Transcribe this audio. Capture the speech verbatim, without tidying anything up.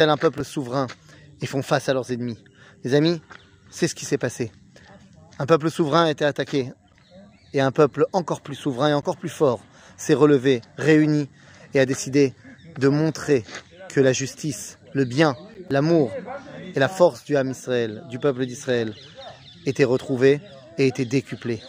Tel un peuple souverain, ils font face à leurs ennemis. Les amis, c'est ce qui s'est passé. Un peuple souverain a été attaqué. Et un peuple encore plus souverain et encore plus fort s'est relevé, réuni et a décidé de montrer que la justice, le bien, l'amour et la force du Ham Israël, du peuple d'Israël, étaient retrouvés et étaient décuplés.